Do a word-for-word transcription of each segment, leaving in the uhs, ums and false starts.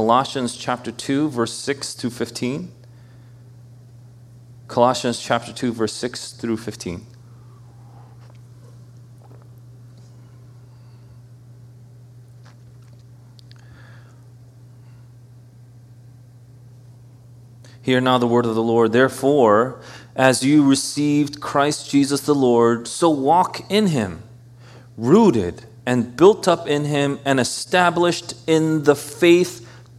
Colossians chapter two, verse six to fifteen. Colossians chapter two, verse six through fifteen. Hear now the word of the Lord. Therefore, as you received Christ Jesus the Lord, so walk in him, rooted and built up in him and established in the faith,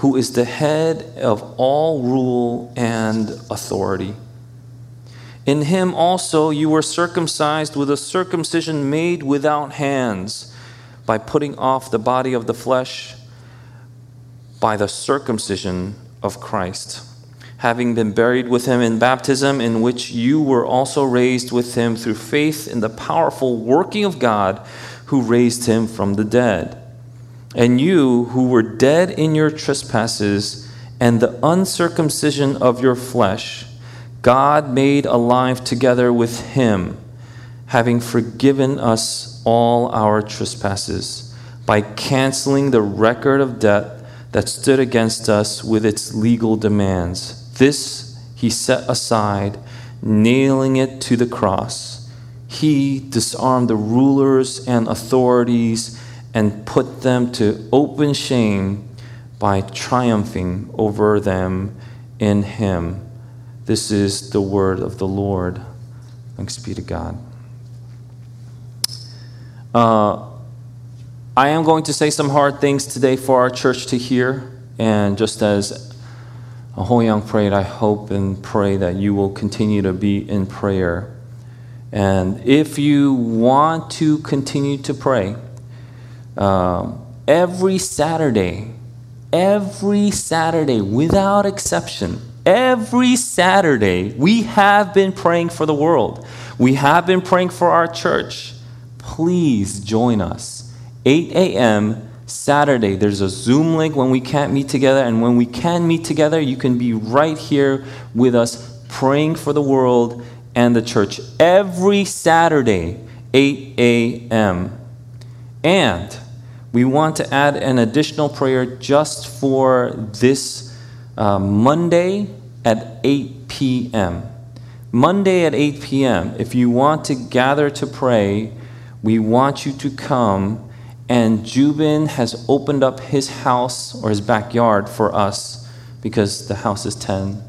who is the head of all rule and authority. In him also you were circumcised with a circumcision made without hands, by putting off the body of the flesh by the circumcision of Christ, having been buried with him in baptism, in which you were also raised with him through faith in the powerful working of God, who raised him from the dead. And you, who were dead in your trespasses and the uncircumcision of your flesh, God made alive together with him, having forgiven us all our trespasses, by canceling the record of debt that stood against us with its legal demands. This he set aside, nailing it to the cross. He disarmed the rulers and authorities and put them to open shame by triumphing over them in him. This is the word of the Lord. Thanks be to God. Uh, I am going to say some hard things today for our church to hear, and just as Hoyoung prayed, I hope and pray that you will continue to be in prayer. And if you want to continue to pray, um, every Saturday, every Saturday, without exception, every Saturday, we have been praying for the world. We have been praying for our church. Please join us, eight a.m. Saturday. There's a Zoom link when we can't meet together, and when we can meet together, you can be right here with us praying for the world and the church every Saturday, eight a.m. And we want to add an additional prayer just for this uh, Monday at eight p.m. Monday at eight p.m., if you want to gather to pray, we want you to come, and Jubin has opened up his house or his backyard for us, because the house is ten.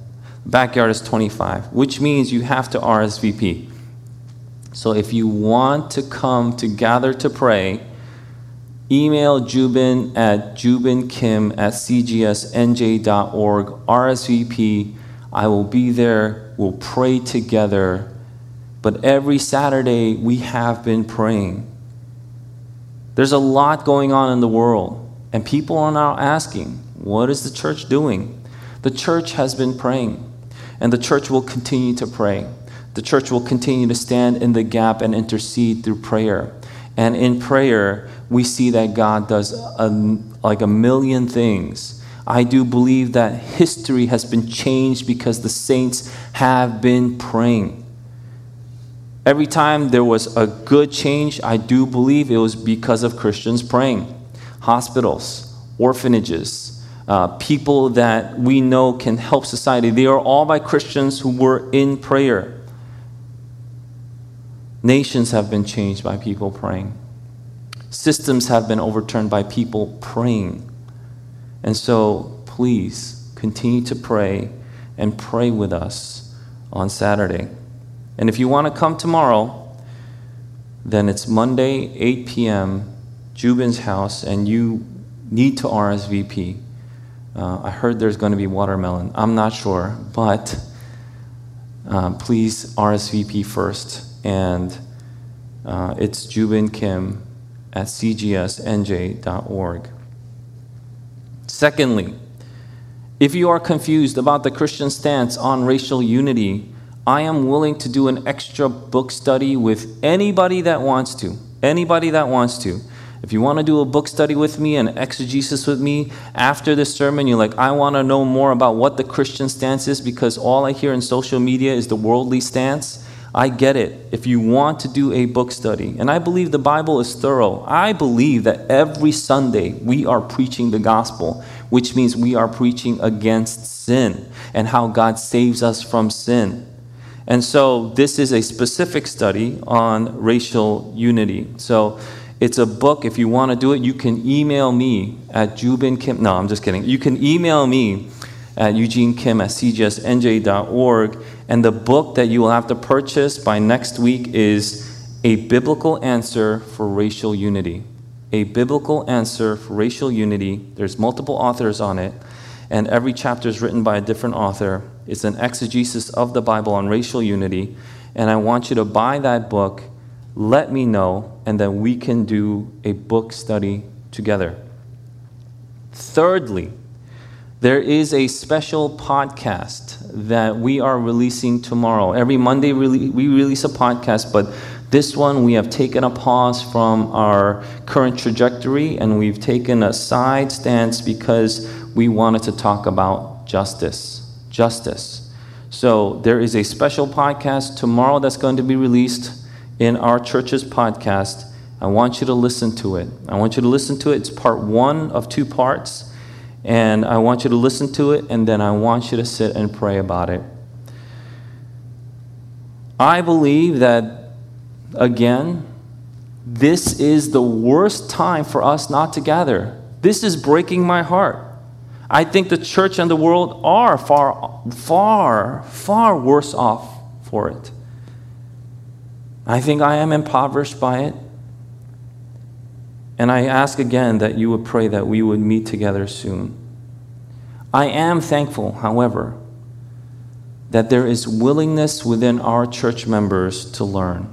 Backyard is twenty-five, which means you have to R S V P. So if you want to come to gather to pray, email Jubin at jubin kim at c g s n j dot org, R S V P. I will be there. We'll pray together. But every Saturday, we have been praying. There's a lot going on in the world, and people are now asking, what is the church doing? The church has been praying, and the church will continue to pray. The church will continue to stand in the gap and intercede through prayer. And in prayer, we see that God does a, like a million things. I do believe that history has been changed because the saints have been praying. Every time there was a good change, I do believe it was because of Christians praying. Hospitals, orphanages, uh, people that we know can help society, they are all by Christians who were in prayer. Nations have been changed by people praying. Systems have been overturned by people praying. And so, please, continue to pray and pray with us on Saturday. And if you want to come tomorrow, then it's Monday, eight p.m., Jubin's house, and you need to R S V P. Uh, I heard there's going to be watermelon. I'm not sure, but uh, please R S V P first. And uh, it's Jubin Kim at c g s n j dot org. Secondly, If you are confused about the Christian stance on racial unity, I am willing to do an extra book study with anybody that wants to. Anybody that wants to. If you want to do a book study with me, an exegesis with me, after this sermon, you're like, I want to know more about what the Christian stance is because all I hear in social media is the worldly stance. I get it. If you want to do a book study, and I believe the Bible is thorough. I believe that every Sunday we are preaching the gospel, which means we are preaching against sin and how God saves us from sin. And so this is a specific study on racial unity. So it's a book. If you want to do it, you can email me at Jubin Kim. No, I'm just kidding. You can email me at Eugene Kim at c g s n j dot org. And the book that you will have to purchase by next week is A Biblical Answer for Racial Unity. A Biblical Answer for Racial Unity. There's multiple authors on it, and every chapter is written by a different author. It's an exegesis of the Bible on racial unity, and I want you to buy that book. Let me know, and then we can do a book study together. Thirdly, there is a special podcast that we are releasing tomorrow. Every Monday we release a podcast, but this one we have taken a pause from our current trajectory, and we've taken a side stance because we wanted to talk about justice. Justice. So there is a special podcast tomorrow that's going to be released in our church's podcast. I want you to listen to it. I want you to listen to it. It's part one of two parts. And I want you to listen to it, and then I want you to sit and pray about it. I believe that, again, this is the worst time for us not to gather. This is breaking my heart. I think the church and the world are far, far, far worse off for it. I think I am impoverished by it. And I ask again that you would pray that we would meet together soon. I am thankful, however, that there is willingness within our church members to learn.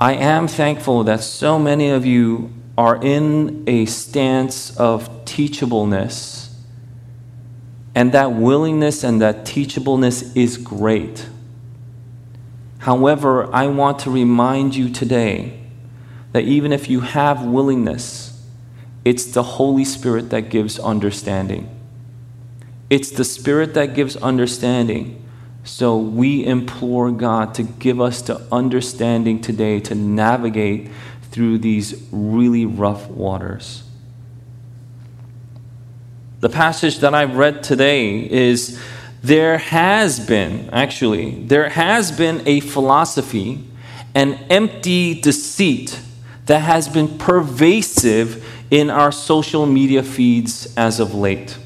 I am thankful that so many of you are in a stance of teachableness, and that willingness and that teachableness is great. However, I want to remind you today that even if you have willingness, it's the Holy Spirit that gives understanding. It's the Spirit that gives understanding. So we implore God to give us the understanding today to navigate through these really rough waters. The passage that I've read today is, there has been, actually, there has been a philosophy, an empty deceit that has been pervasive in our social media feeds as of late.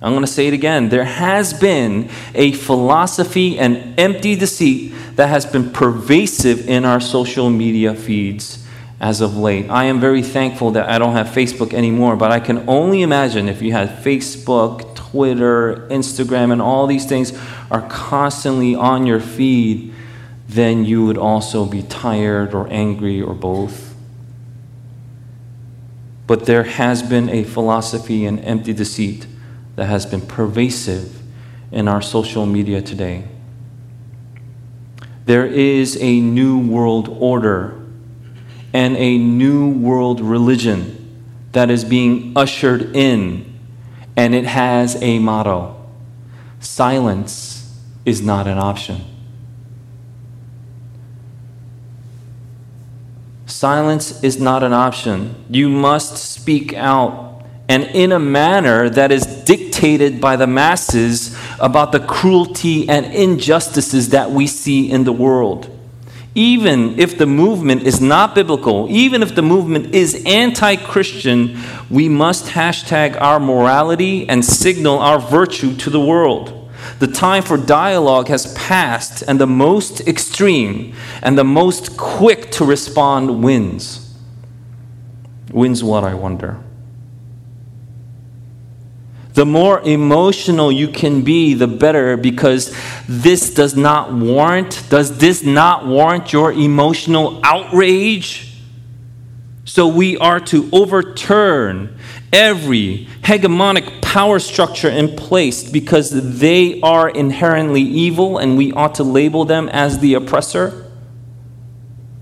I'm going to say it again. There has been a philosophy and empty deceit that has been pervasive in our social media feeds as of late. I am very thankful that I don't have Facebook anymore, but I can only imagine if you had Facebook, Twitter, Instagram, and all these things are constantly on your feed, then you would also be tired or angry or both. But there has been a philosophy and empty deceit that has been pervasive in our social media today. There is a new world order and a new world religion that is being ushered in, and it has a motto: silence is not an option. Silence is not an option. You must speak out, and in a manner that is dictated by the masses about the cruelty and injustices that we see in the world. Even if the movement is not biblical, even if the movement is anti-Christian, we must hashtag our morality and signal our virtue to the world. The time for dialogue has passed, and the most extreme and the most quick to respond wins. Wins what, I wonder? The more emotional you can be, the better, because this does not warrant, does this not warrant your emotional outrage? So we are to overturn every hegemonic power structure in place because they are inherently evil and we ought to label them as the oppressor,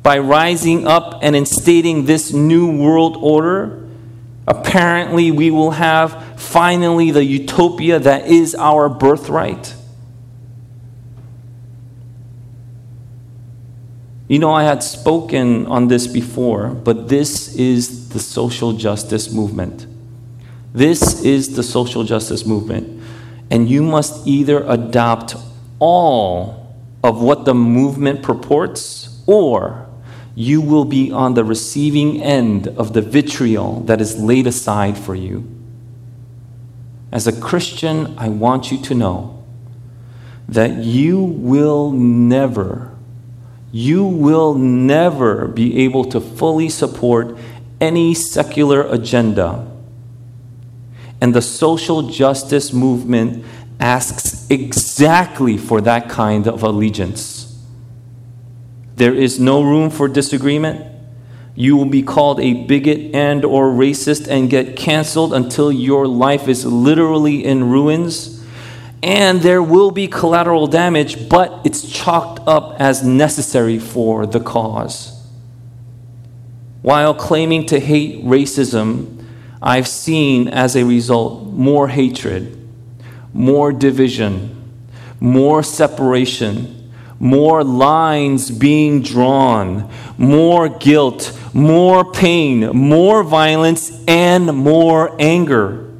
by rising up and instating this new world order, apparently we will have finally the utopia that is our birthright. You know, I had spoken on this before, but this is the social justice movement. This is the social justice movement. And you must either adopt all of what the movement purports, or you will be on the receiving end of the vitriol that is laid aside for you. As a Christian, I want you to know that you will never You will never be able to fully support any secular agenda. And the social justice movement asks exactly for that kind of allegiance. There is no room for disagreement. You will be called a bigot and or racist and get canceled until your life is literally in ruins. And there will be collateral damage, but it's chalked up as necessary for the cause. While claiming to hate racism, I've seen as a result more hatred, more division, more separation, more lines being drawn, more guilt, more pain, more violence, and more anger.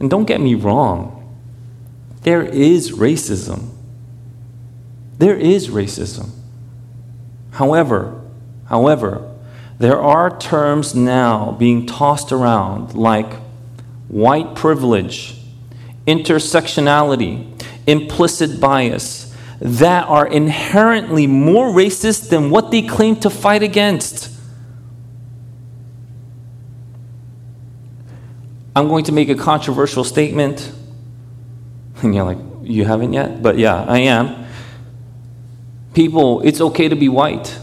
And don't get me wrong. There is racism. There is racism. However, however, there are terms now being tossed around like white privilege, intersectionality, implicit bias, that are inherently more racist than what they claim to fight against. I'm going to make a controversial statement. And you're like, you haven't yet? But yeah, I am. People, it's okay to be white.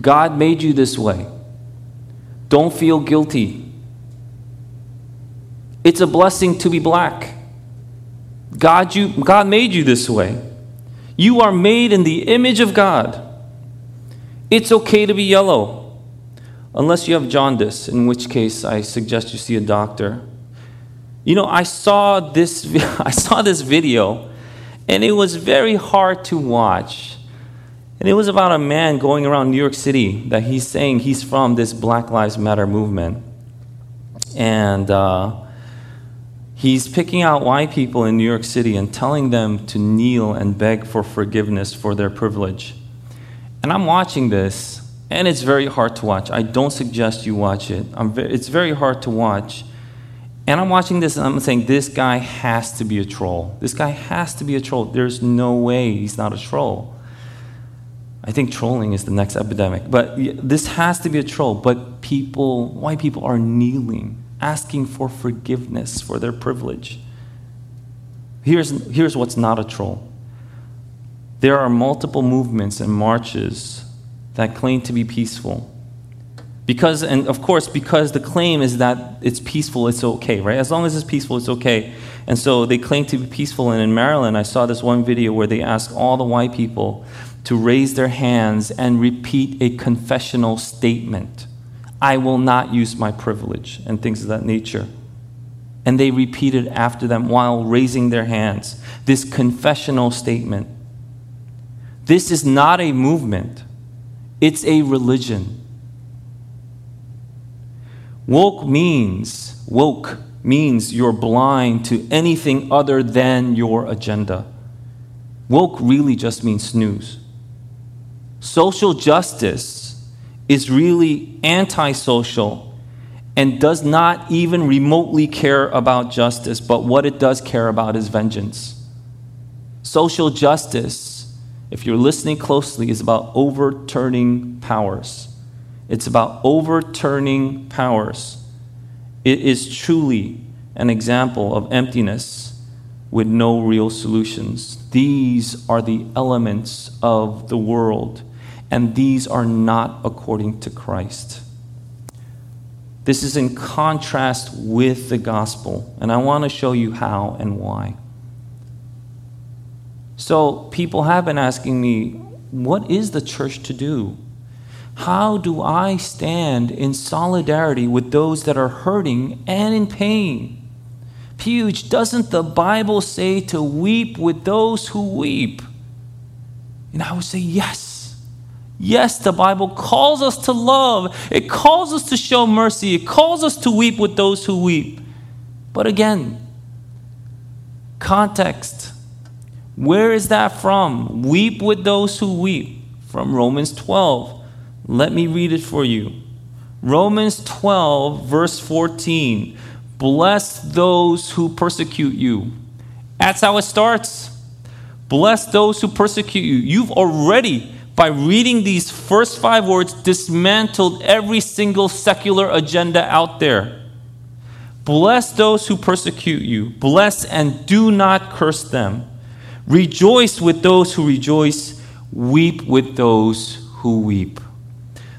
God made you this way. Don't feel guilty. It's a blessing to be black. God, you, God made you this way. You are made in the image of God. It's okay to be yellow. Unless you have jaundice, in which case I suggest you see a doctor. You know, I saw this I saw this video, and it was very hard to watch. And it was about a man going around New York City that he's saying he's from this Black Lives Matter movement. And uh, he's picking out white people in New York City and telling them to kneel and beg for forgiveness for their privilege. And I'm watching this, and it's very hard to watch. I don't suggest you watch it. I'm ve- it's very hard to watch. And I'm watching this and I'm saying, this guy has to be a troll. This guy has to be a troll. There's no way he's not a troll. I think trolling is the next epidemic. But this has to be a troll. But people, white people are kneeling, asking for forgiveness for their privilege. Here's, here's what's not a troll. There are multiple movements and marches that claim to be peaceful. Because, and of course, because the claim is that it's peaceful, it's okay, right? As long as it's peaceful, it's okay. And so they claim to be peaceful. And in Maryland, I saw this one video where they asked all the white people to raise their hands and repeat a confessional statement. I will not use my privilege, and things of that nature. And they repeated after them while raising their hands, this confessional statement. This is not a movement. It's a religion. Woke means, woke means you're blind to anything other than your agenda. Woke really just means snooze. Social justice is really antisocial and does not even remotely care about justice, but what it does care about is vengeance. Social justice, if you're listening closely, is about overturning powers. It's about overturning powers. It is truly an example of emptiness with no real solutions. These are the elements of the world, and these are not according to Christ. This is in contrast with the gospel, and I want to show you how and why. So people have been asking me, what is the church to do? How do I stand in solidarity with those that are hurting and in pain? P U H, doesn't the Bible say to weep with those who weep? And I would say, yes. Yes, the Bible calls us to love. It calls us to show mercy. It calls us to weep with those who weep. But again, context. Where is that from? Weep with those who weep. From Romans twelve. Let me read it for you. Romans twelve, verse fourteen. Bless those who persecute you. That's how it starts. Bless those who persecute you. You've already, by reading these first five words, dismantled every single secular agenda out there. Bless those who persecute you. Bless and do not curse them. Rejoice with those who rejoice. Weep with those who weep.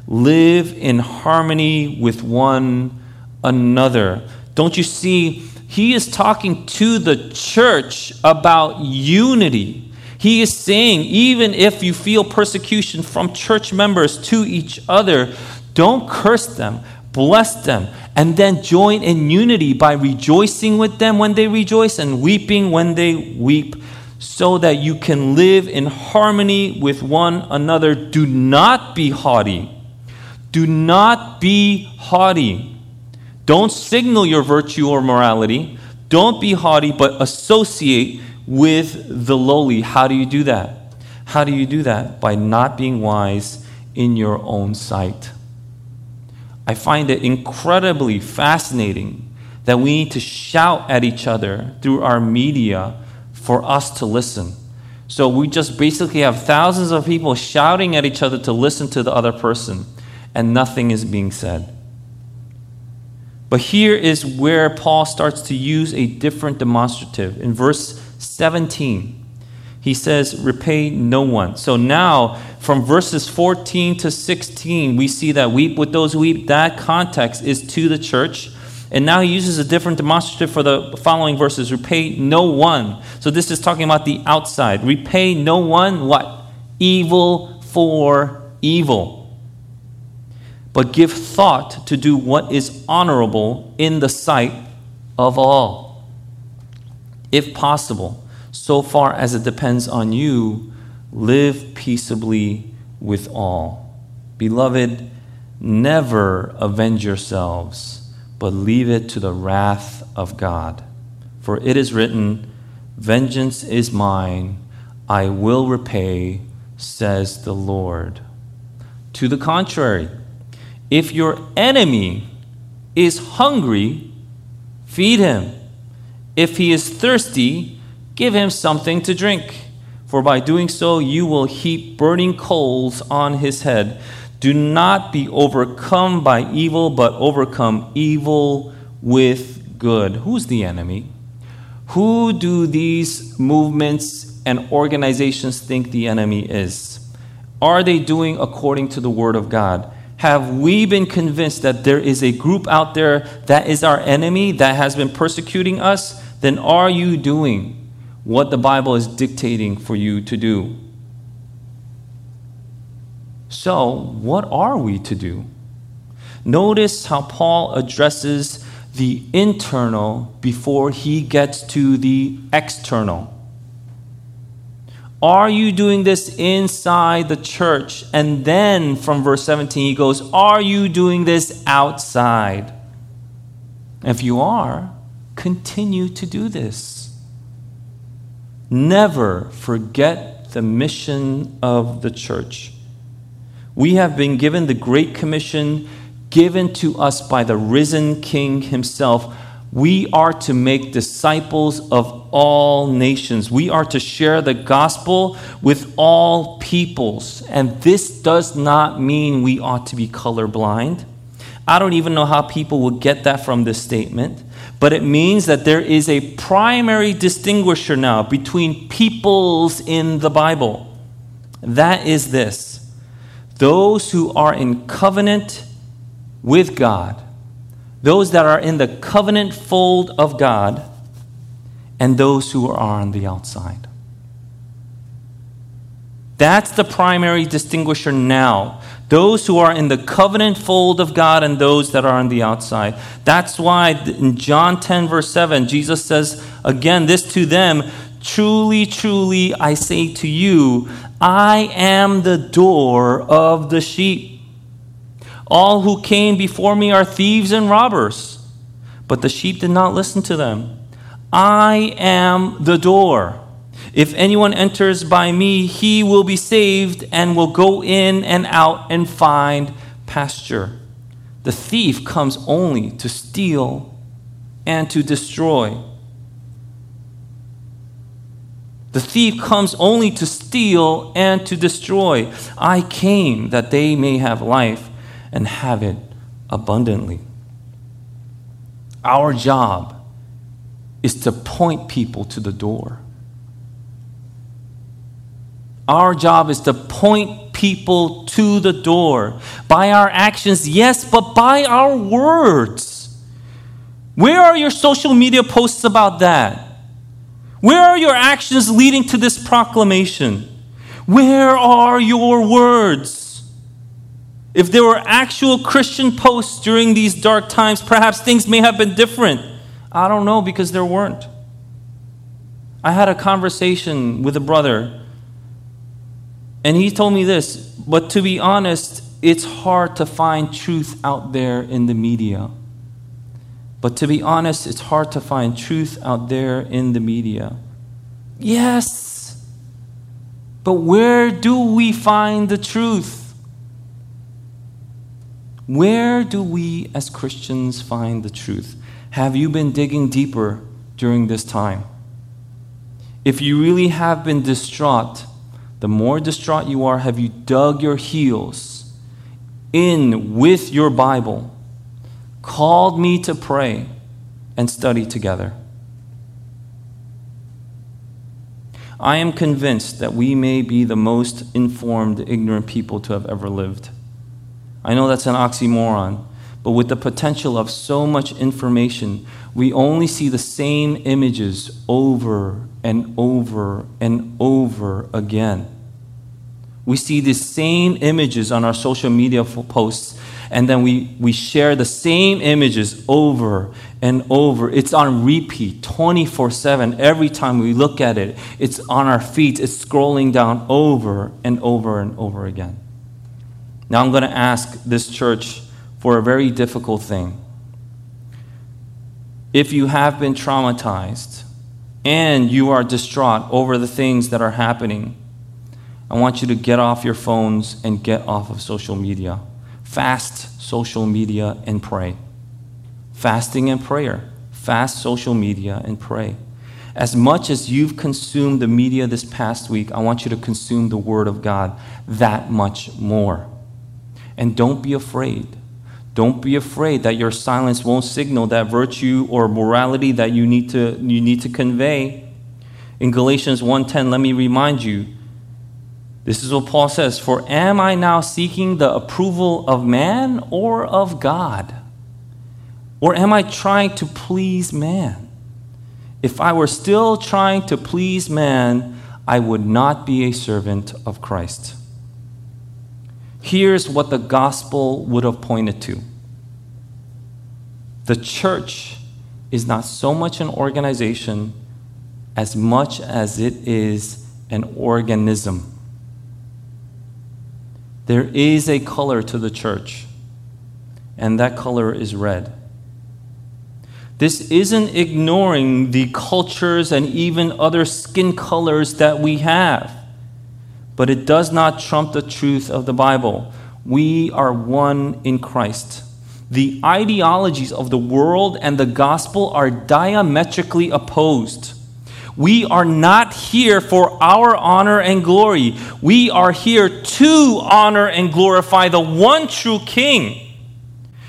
Live in harmony with one another. Don't you see? He is talking to the church about unity. He is saying, even if you feel persecution from church members to each other, don't curse them, bless them, and then join in unity by rejoicing with them when they rejoice and weeping when they weep, so that you can live in harmony with one another. Do not be haughty. Do not be haughty. Don't signal your virtue or morality. Don't be haughty, but associate with the lowly. How do you do that? How do you do that? By not being wise in your own sight. I find it incredibly fascinating that we need to shout at each other through our media for us to listen. So we just basically have thousands of people shouting at each other to listen to the other person, and nothing is being said. But here is where Paul starts to use a different demonstrative. In verse seventeen, he says, repay no one. So now, from verses fourteen to sixteen, we see that weep with those who weep. That context is to the church. And now he uses a different demonstrative for the following verses. Repay no one. So this is talking about the outside. Repay no one what? Evil for evil. But give thought to do what is honorable in the sight of all, if possible. So far as it depends on you, live peaceably with all. Beloved, never avenge yourselves, but leave it to the wrath of God. For it is written, vengeance is mine, I will repay, says the Lord. To the contrary, if your enemy is hungry, feed him. If he is thirsty, give him something to drink. For by doing so, you will heap burning coals on his head. Do not be overcome by evil, but overcome evil with good. Who's the enemy? Who do these movements and organizations think the enemy is? Are they doing according to the word of God? Have we been convinced that there is a group out there that is our enemy, that has been persecuting us? Then are you doing what the Bible is dictating for you to do? So, what are we to do? Notice how Paul addresses the internal before he gets to the external. Are you doing this inside the church? And then from verse seventeen, he goes, are you doing this outside? If you are, continue to do this. Never forget the mission of the church. We have been given the Great Commission given to us by the risen King himself. We are to make disciples of all nations. We are to share the gospel with all peoples. And this does not mean we ought to be colorblind. I don't even know how people will get that from this statement. But it means that there is a primary distinguisher now between peoples in the Bible. That is this: those who are in covenant with God those that are in the covenant fold of God, and those who are on the outside. That's the primary distinguisher now. Those who are in the covenant fold of God and those that are on the outside. That's why in John ten, verse seven, Jesus says, again, this to them, truly, truly, I say to you, I am the door of the sheep. All who came before me are thieves and robbers, but the sheep did not listen to them. I am the door. If anyone enters by me, he will be saved and will go in and out and find pasture. The thief comes only to steal and to destroy. The thief comes only to steal and to destroy. I came that they may have life and have it abundantly. Our job is to point people to the door. Our job is to point people to the door by our actions, yes, but by our words. Where are your social media posts about that? Where are your actions leading to this proclamation? Where are your words? If there were actual Christian posts during these dark times, perhaps things may have been different. I don't know, because there weren't. I had a conversation with a brother, and he told me this, but to be honest, it's hard to find truth out there in the media. But to be honest, it's hard to find truth out there in the media. Yes, but where do we find the truth? Where do we as Christians find the truth? Have you been digging deeper during this time? If you really have been distraught, the more distraught you are, have you dug your heels in with your Bible, called me to pray and study together? I am convinced that we may be the most informed, ignorant people to have ever lived. I know that's an oxymoron, but with the potential of so much information, we only see the same images over and over and over again. We see the same images on our social media posts, and then we, we share the same images over and over. It's on repeat twenty-four seven. Every time we look at it, it's on our feet. It's scrolling down over and over and over again. Now I'm going to ask this church for a very difficult thing. If you have been traumatized and you are distraught over the things that are happening, I want you to get off your phones and get off of social media. Fast social media and pray. Fasting and prayer. Fast social media and pray. As much as you've consumed the media this past week, I want you to consume the Word of God that much more. And don't be afraid. Don't be afraid that your silence won't signal that virtue or morality that you need to, you need to convey. In Galatians one ten, let me remind you, this is what Paul says, "For am I now seeking the approval of man or of God? Or am I trying to please man? If I were still trying to please man, I would not be a servant of Christ." Here's what the gospel would have pointed to. The church is not so much an organization as much as it is an organism. There is a color to the church, and that color is red. This isn't ignoring the cultures and even other skin colors that we have, but it does not trump the truth of the Bible. We are one in Christ. The ideologies of the world and the gospel are diametrically opposed. We are not here for our honor and glory. We are here to honor and glorify the one true King.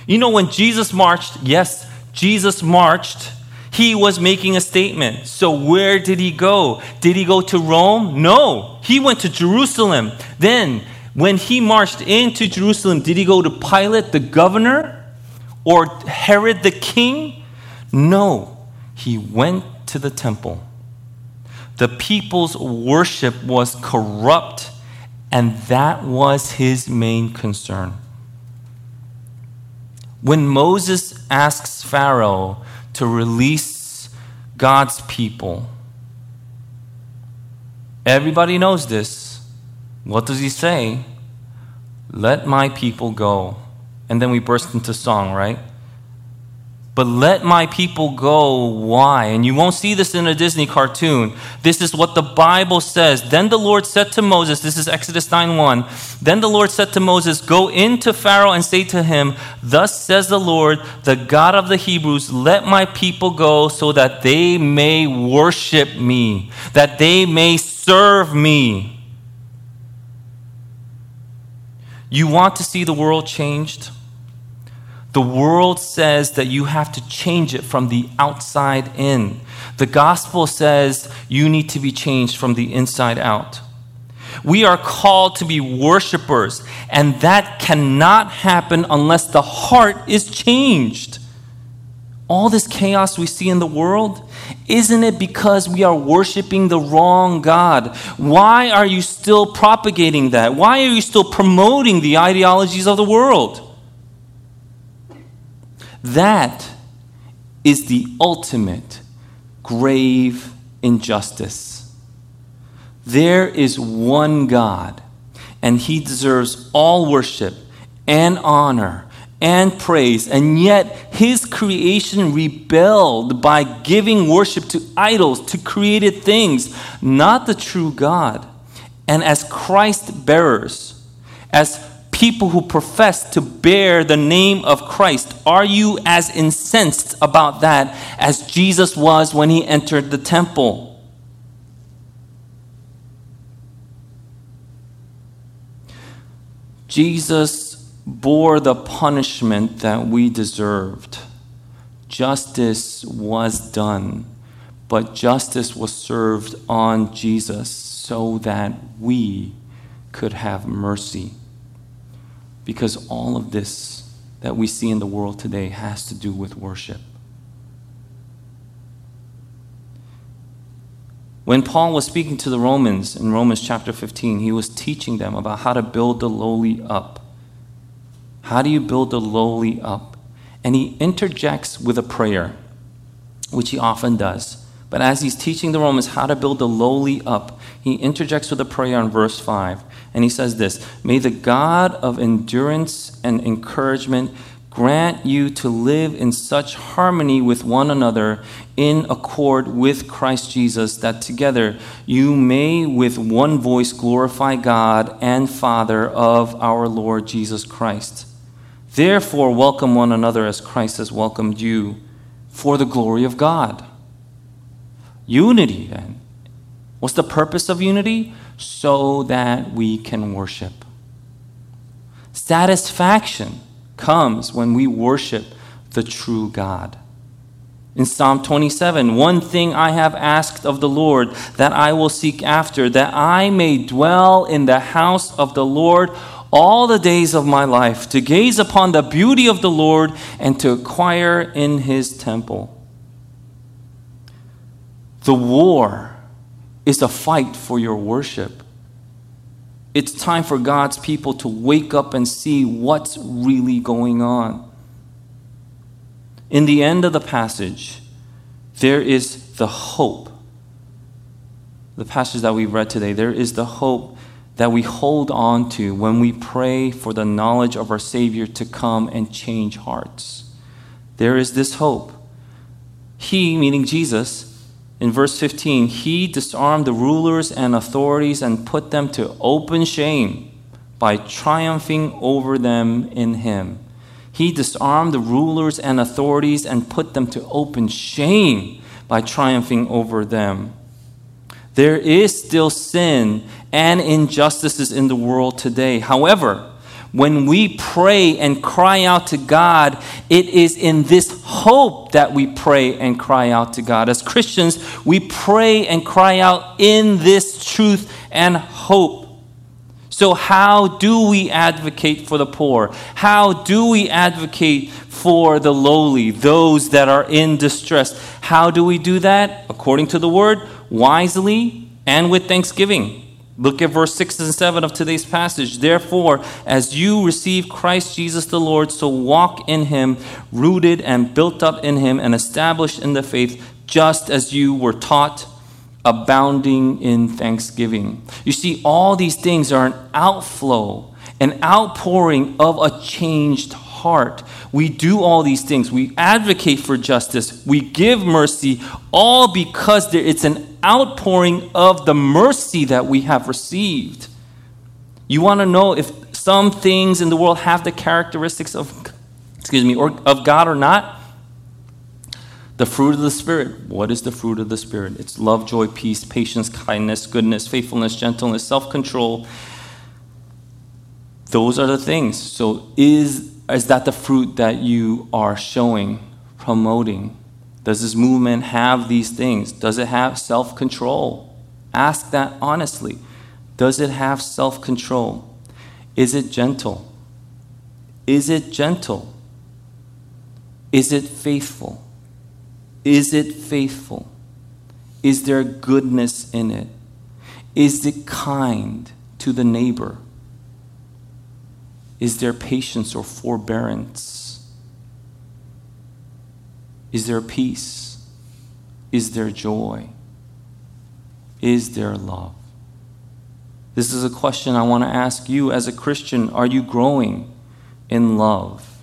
You know, when Jesus marched, yes, Jesus marched, he was making a statement. So where did he go? Did he go to Rome? No. He went to Jerusalem. Then when he marched into Jerusalem, did he go to Pilate, the governor? or Herod the king? No, he went to the temple. The people's worship was corrupt, and that was his main concern. When Moses asks Pharaoh to release God's people, everybody knows this. What does he say? Let my people go. And then we burst into song, right? But let my people go. Why? And you won't see this in a Disney cartoon. This is what the Bible says. Then the Lord said to Moses, this is Exodus nine one. Then the Lord said to Moses, go into Pharaoh and say to him, thus says the Lord, the God of the Hebrews, let my people go so that they may worship me, that they may serve me. You want to see the world changed? The world says that you have to change it from the outside in. The gospel says you need to be changed from the inside out. We are called to be worshipers, and that cannot happen unless the heart is changed. All this chaos we see in the world, isn't it because we are worshiping the wrong God? Why are you still propagating that? Why are you still promoting the ideologies of the world? That is the ultimate grave injustice. There is one God, and he deserves all worship and honor and praise. And yet his creation rebelled by giving worship to idols, to created things, not the true God. And as Christ bearers, as people who profess to bear the name of Christ, are you as incensed about that as Jesus was when he entered the temple? Jesus bore the punishment that we deserved. Justice was done, but justice was served on Jesus so that we could have mercy. Because all of this that we see in the world today has to do with worship. When Paul was speaking to the Romans in Romans chapter fifteen, he was teaching them about how to build the lowly up. How do you build the lowly up? And he interjects with a prayer, which he often does. But as he's teaching the Romans how to build the lowly up, he interjects with a prayer in verse five. And he says this, may the God of endurance and encouragement grant you to live in such harmony with one another in accord with Christ Jesus, that together you may with one voice glorify God and Father of our Lord Jesus Christ. Therefore, welcome one another as Christ has welcomed you for the glory of God. Unity, then. What's the purpose of unity? So that we can worship. Satisfaction comes when we worship the true God. In Psalm twenty-seven, one thing I have asked of the Lord that I will seek after, that I may dwell in the house of the Lord all the days of my life, to gaze upon the beauty of the Lord and to inquire in his temple. The war is a fight for your worship. It's time for God's people to wake up and see what's really going on. In the end of the passage, there is the hope. The passage that we read today, there is the hope that we hold on to when we pray for the knowledge of our Savior to come and change hearts. There is this hope. He, meaning Jesus, in verse fifteen, he disarmed the rulers and authorities and put them to open shame by triumphing over them in him. He disarmed the rulers and authorities and put them to open shame by triumphing over them. There is still sin and injustices in the world today. However, when we pray and cry out to God, it is in this hope that we pray and cry out to God. As Christians, we pray and cry out in this truth and hope. So how do we advocate for the poor? How do we advocate for the lowly, those that are in distress. How do we do that? According to the word, wisely and with thanksgiving. Look at verse six and seven of today's passage. Therefore, as you receive Christ Jesus the Lord, so walk in him, rooted and built up in him and established in the faith, just as you were taught, abounding in thanksgiving. You see, all these things are an outflow, an outpouring of a changed heart. We do all these things. We advocate for justice. We give mercy, all because there, it's an outpouring of the mercy that we have received. You want to know if some things in the world have the characteristics of, excuse me, or of God or not? The fruit of the Spirit. What is the fruit of the Spirit? It's love, joy, peace, patience, kindness, goodness, faithfulness, gentleness, self-control. Those are the things. So is, is that the fruit that you are showing, promoting? Does this movement have these things? Does it have self-control? Ask that honestly. Does it have self-control? Is it gentle? Is it gentle? Is it faithful? Is it faithful? Is there goodness in it? Is it kind to the neighbor? Is there patience or forbearance? Is there peace? Is there joy? Is there love? This is a question I want to ask you as a Christian. Are you growing in love,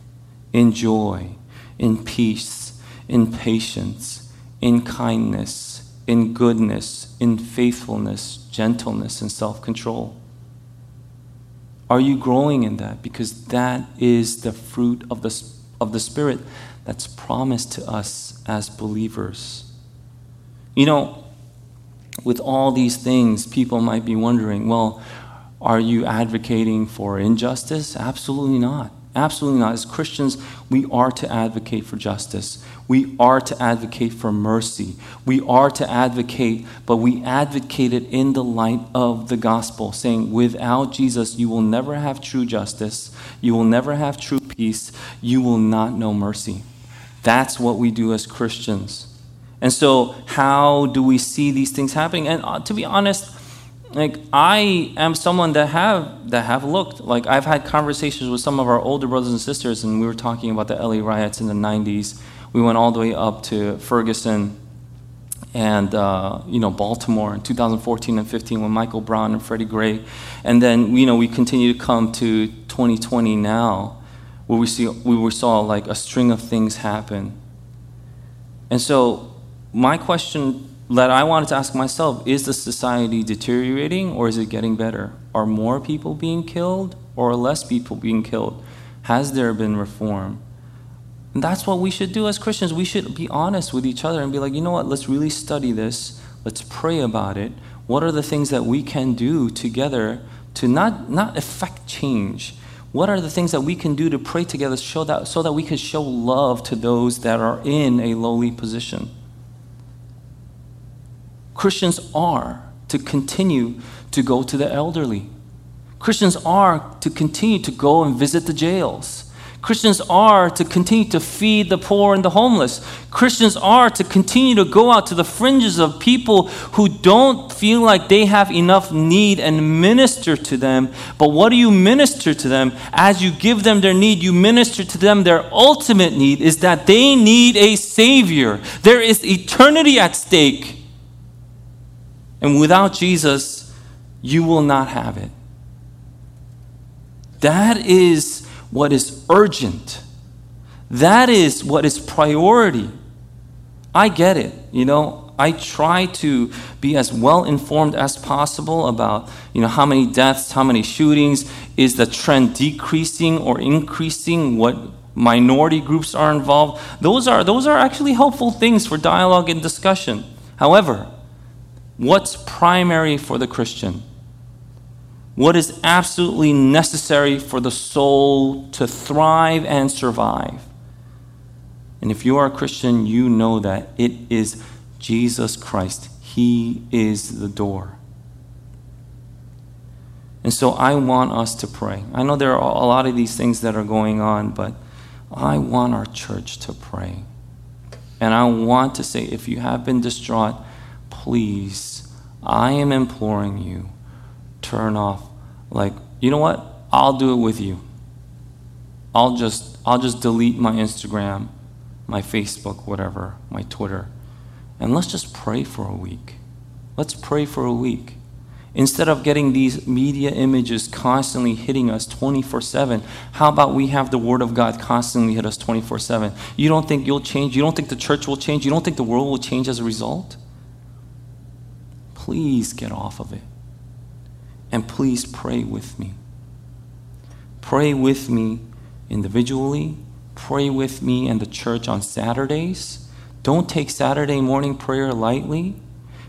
in joy, in peace, in patience, in kindness, in goodness, in faithfulness, gentleness, and self-control? Are you growing in that? Because that is the fruit of the, of the Spirit that's promised to us as believers. You know, with all these things, people might be wondering, well, are you advocating for injustice? Absolutely not. Absolutely not. As Christians, we are to advocate for justice. We are to advocate for mercy. We are to advocate, but we advocate it in the light of the gospel, saying, without Jesus, you will never have true justice. You will never have true peace. You will not know mercy. That's what we do as Christians. And so how do we see these things happening? And to be honest, Like, I am someone that have that have looked. Like, I've had conversations with some of our older brothers and sisters, and we were talking about the L A riots in the nineties. We went all the way up to Ferguson and, uh, you know, Baltimore in two thousand fourteen and fifteen with Michael Brown and Freddie Gray. And then, you know, we continue to come to twenty twenty now, where we, see, we saw, like, a string of things happen. And so my question that I wanted to ask myself, is the society deteriorating or is it getting better? Are more people being killed or less people being killed? Has there been reform? And that's what we should do as Christians. We should be honest with each other and be like, you know what, let's really study this. Let's pray about it. What are the things that we can do together to not, not affect change? What are the things that we can do to pray together show that, so that we can show love to those that are in a lowly position? Christians are to continue to go to the elderly. Christians are to continue to go and visit the jails. Christians are to continue to feed the poor and the homeless. Christians are to continue to go out to the fringes of people who don't feel like they have enough need and minister to them. But what do you minister to them? As you give them their need, you minister to them. Their ultimate need is that they need a Savior. There is eternity at stake. And without Jesus, you will not have it. That is what is urgent. That is what is priority. I get it. You know, I try to be as well-informed as possible about, you know, how many deaths, how many shootings. Is the trend decreasing or increasing? What minority groups are involved? Those are, those are actually helpful things for dialogue and discussion. However, what's primary for the Christian? What is absolutely necessary for the soul to thrive and survive? And if you are a Christian, you know that it is Jesus Christ. He is the door. And so I want us to pray. I know there are a lot of these things that are going on, but I want our church to pray. And I want to say, if you have been distraught, please, I am imploring you, turn off. Like, you know what? I'll do it with you. I'll just, I'll just delete my Instagram, my Facebook, whatever, my Twitter. And let's just pray for a week. Let's pray for a week. Instead of getting these media images constantly hitting us twenty-four seven, how about we have the Word of God constantly hit us twenty-four seven? You don't think you'll change? You don't think the church will change? You don't think the world will change as a result? Please get off of it. And please pray with me. Pray with me individually. Pray with me and the church on Saturdays. Don't take Saturday morning prayer lightly.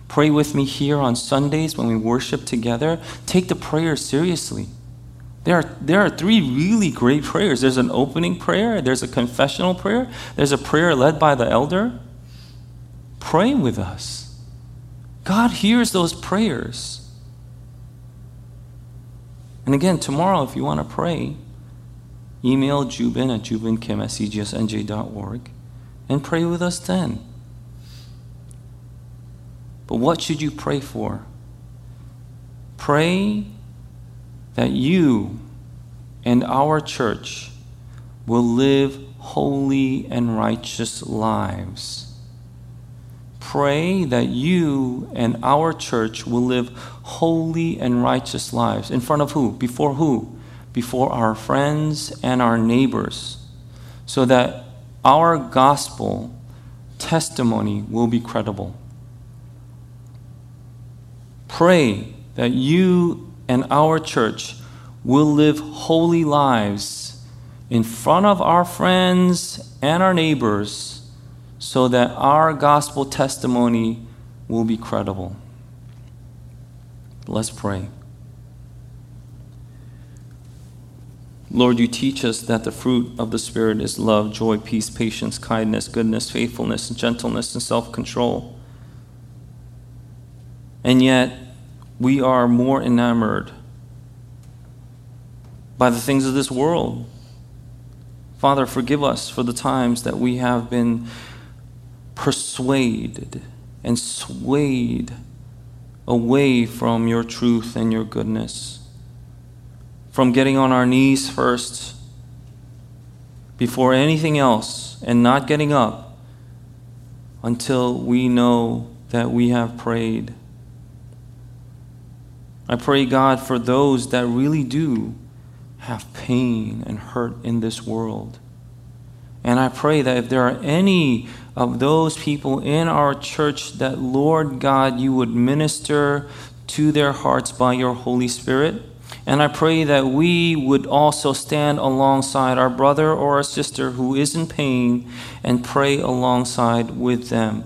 Pray with me here on Sundays when we worship together. Take the prayer seriously. There are, there are three really great prayers. There's an opening prayer. There's a confessional prayer. There's a prayer led by the elder. Pray with us. God hears those prayers. And again, tomorrow, if you want to pray, email Jubin at jubinkim at c g s n j dot org and pray with us then. But what should you pray for? Pray that you and our church will live holy and righteous lives. Pray that you and our church will live holy and righteous lives. In front of who? Before who? Before our friends and our neighbors, so that our gospel testimony will be credible. Pray that you and our church will live holy lives in front of our friends and our neighbors so that our gospel testimony will be credible. Let's pray. Lord, you teach us that the fruit of the Spirit is love, joy, peace, patience, kindness, goodness, faithfulness, gentleness, and self-control. And yet, we are more enamored by the things of this world. Father, forgive us for the times that we have been persuaded and swayed away from your truth and your goodness, from getting on our knees first before anything else and not getting up until we know that we have prayed. I pray, God, for those that really do have pain and hurt in this world. And I pray that if there are any of those people in our church that, Lord God, you would minister to their hearts by your Holy Spirit. And I pray that we would also stand alongside our brother or our sister who is in pain and pray alongside with them.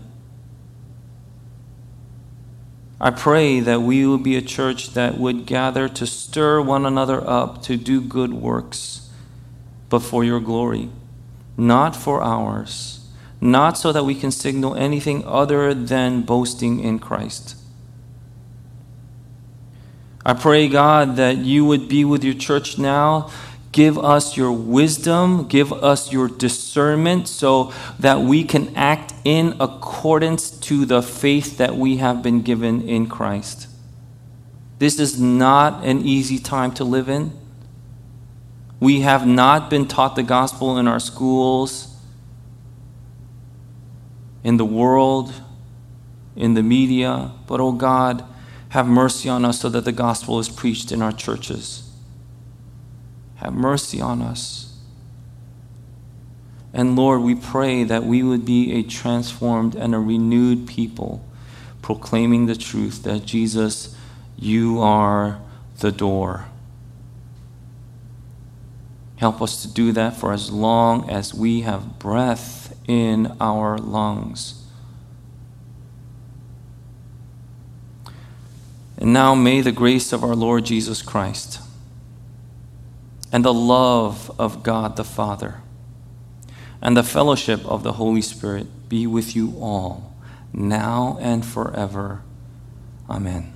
I pray that we would be a church that would gather to stir one another up to do good works, but for your glory, not for ours, not so that we can signal anything other than boasting in Christ. I pray, God, that you would be with your church now. Give us your wisdom, give us your discernment so that we can act in accordance to the faith that we have been given in Christ. This is not an easy time to live in. We have not been taught the gospel in our schools, in the world, in the media, but oh God, have mercy on us so that the gospel is preached in our churches. Have mercy on us. And Lord, we pray that we would be a transformed and a renewed people, proclaiming the truth that Jesus, you are the door. Help us to do that for as long as we have breath in our lungs. And now may the grace of our Lord Jesus Christ, and the love of God the Father, and the fellowship of the Holy Spirit be with you all, now and forever. Amen.